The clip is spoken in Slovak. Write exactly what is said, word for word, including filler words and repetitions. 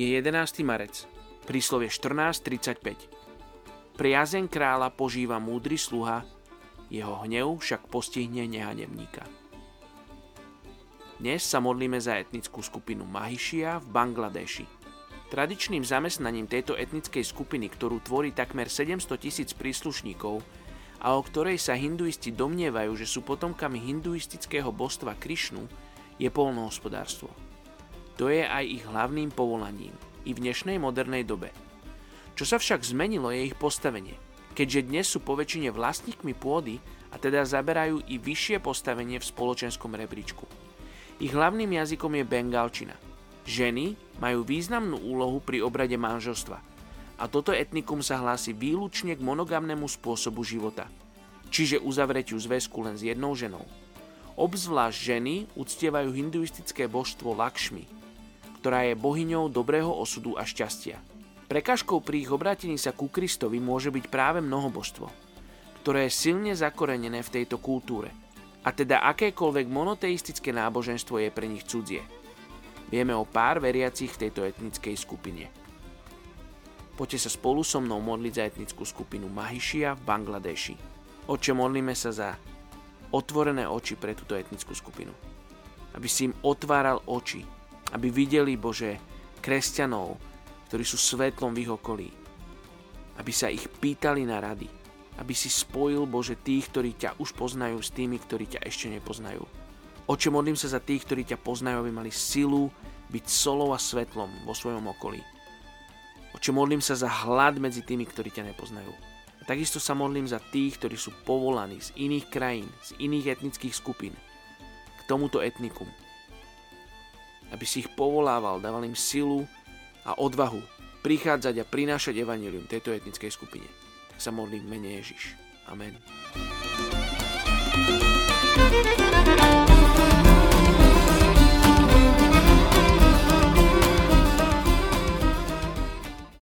Je jedenásteho marca, príslovie štrnásť tridsaťpäť. Priazeň kráľa požíva múdry sluha, jeho hnev však postihne nehanebníka. Dnes sa modlíme za etnickú skupinu Mahishia v Bangladéši. Tradičným zamestnaním tejto etnickej skupiny, ktorú tvorí takmer sedemsto tisíc príslušníkov a o ktorej sa hinduisti domnievajú, že sú potomkami hinduistického božstva Krišnu, je poľnohospodárstvo. To je aj ich hlavným povolaním, i v dnešnej modernej dobe. Čo sa však zmenilo, je ich postavenie, keďže dnes sú poväčšine vlastníkmi pôdy a teda zaberajú i vyššie postavenie v spoločenskom rebríčku. Ich hlavným jazykom je bengálčina. Ženy majú významnú úlohu pri obrade manželstva a toto etnikum sa hlási výlučne k monogamnému spôsobu života, čiže uzavretiu zväzku len s jednou ženou. Obzvlášť ženy uctievajú hinduistické božstvo Lakšmí, ktorá je bohyňou dobrého osudu a šťastia. Prekážkou pri ich obrátení sa ku Kristovi môže byť práve mnohobožstvo, ktoré je silne zakorenené v tejto kultúre, a teda akékoľvek monoteistické náboženstvo je pre nich cudzie. Vieme o pár veriacich v tejto etnickej skupine. Poďte sa spolu so mnou modliť za etnickú skupinu Mahishia v Bangladeši. Otče, modlíme sa za otvorené oči pre túto etnickú skupinu. Aby si im otváral oči, aby videli, Bože, kresťanov, ktorí sú svetlom v ich okolí. Aby sa ich pýtali na rady. Aby si spojil, Bože, tých, ktorí ťa už poznajú, s tými, ktorí ťa ešte nepoznajú. Oče, modlím sa za tých, ktorí ťa poznajú, aby mali silu byť solou a svetlom vo svojom okolí. Oče, modlím sa za hlad medzi tými, ktorí ťa nepoznajú. A takisto sa modlím za tých, ktorí sú povolaní z iných krajín, z iných etnických skupín k tomuto etnikum. Aby si ich povolával, dával im silu a odvahu prichádzať a prinášať evanjelium tejto etnickej skupine. Tak sa modlím v mene Ježiš. Amen.